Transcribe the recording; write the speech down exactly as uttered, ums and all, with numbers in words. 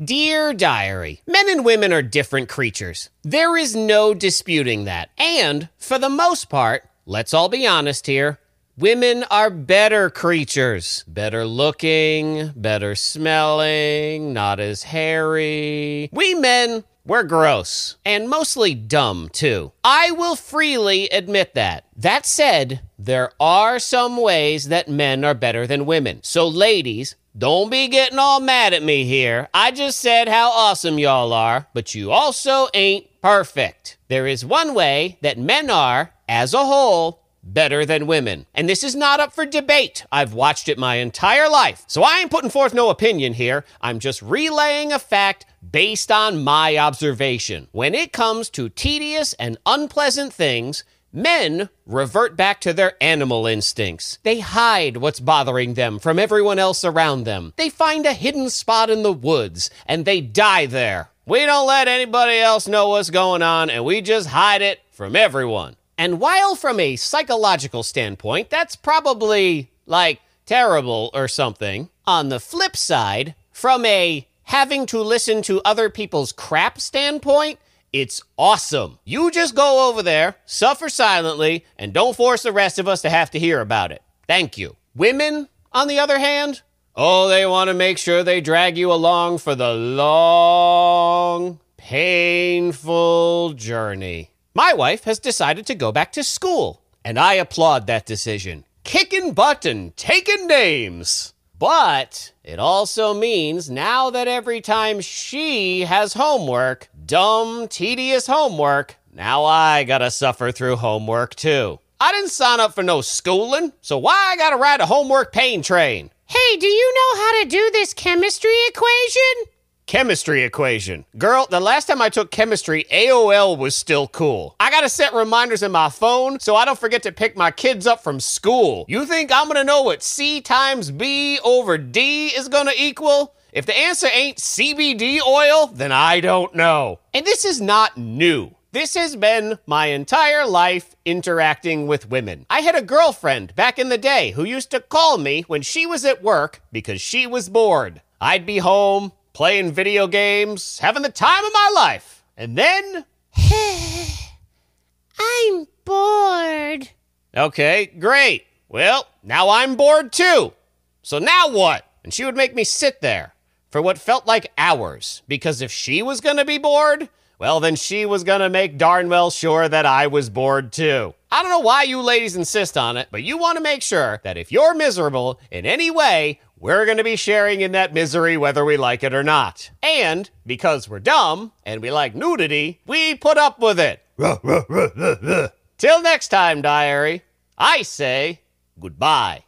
Dear Diary, men and women are different creatures. There is no disputing that. And, for the most part, let's all be honest here, women are better creatures. Better looking, better smelling, not as hairy. We men, we're gross. And mostly dumb, too. I will freely admit that. That said, there are some ways that men are better than women. So ladies, don't be getting all mad at me here. I just said how awesome y'all are, but you also ain't perfect. There is one way that men are, as a whole, better than women. And this is not up for debate. I've watched it my entire life. So I ain't putting forth no opinion here. I'm just relaying a fact based on my observation. When it comes to tedious and unpleasant things, men revert back to their animal instincts. They hide what's bothering them from everyone else around them. They find a hidden spot in the woods and they die there. We don't let anybody else know what's going on and we just hide it from everyone. And while from a psychological standpoint, that's probably, like, terrible or something, on the flip side, from a having to listen to other people's crap standpoint, it's awesome. You just go over there, suffer silently, and don't force the rest of us to have to hear about it. Thank you. Women, on the other hand, oh, they want to make sure they drag you along for the long, painful journey. My wife has decided to go back to school, and I applaud that decision. Kicking butt and taking names. But it also means now that every time she has homework, dumb, tedious homework, now I gotta suffer through homework too. I didn't sign up for no schooling, so why I gotta ride a homework pain train? Hey, do you know how to do this chemistry equation? Chemistry equation. Girl, the last time I took chemistry, A O L was still cool. I gotta set reminders in my phone so I don't forget to pick my kids up from school. You think I'm gonna know what C times B over D is gonna equal? If the answer ain't C B D oil, then I don't know. And this is not new. This has been my entire life interacting with women. I had a girlfriend back in the day who used to call me when she was at work because she was bored. I'd be home, playing video games, having the time of my life. And then, I'm bored. Okay, great. Well, now I'm bored too. So now what? And she would make me sit there for what felt like hours. Because if she was going to be bored, well, then she was going to make darn well sure that I was bored too. I don't know why you ladies insist on it, but you want to make sure that if you're miserable in any way, we're going to be sharing in that misery whether we like it or not. And because we're dumb and we like nudity, we put up with it. Till next time, diary, I say goodbye.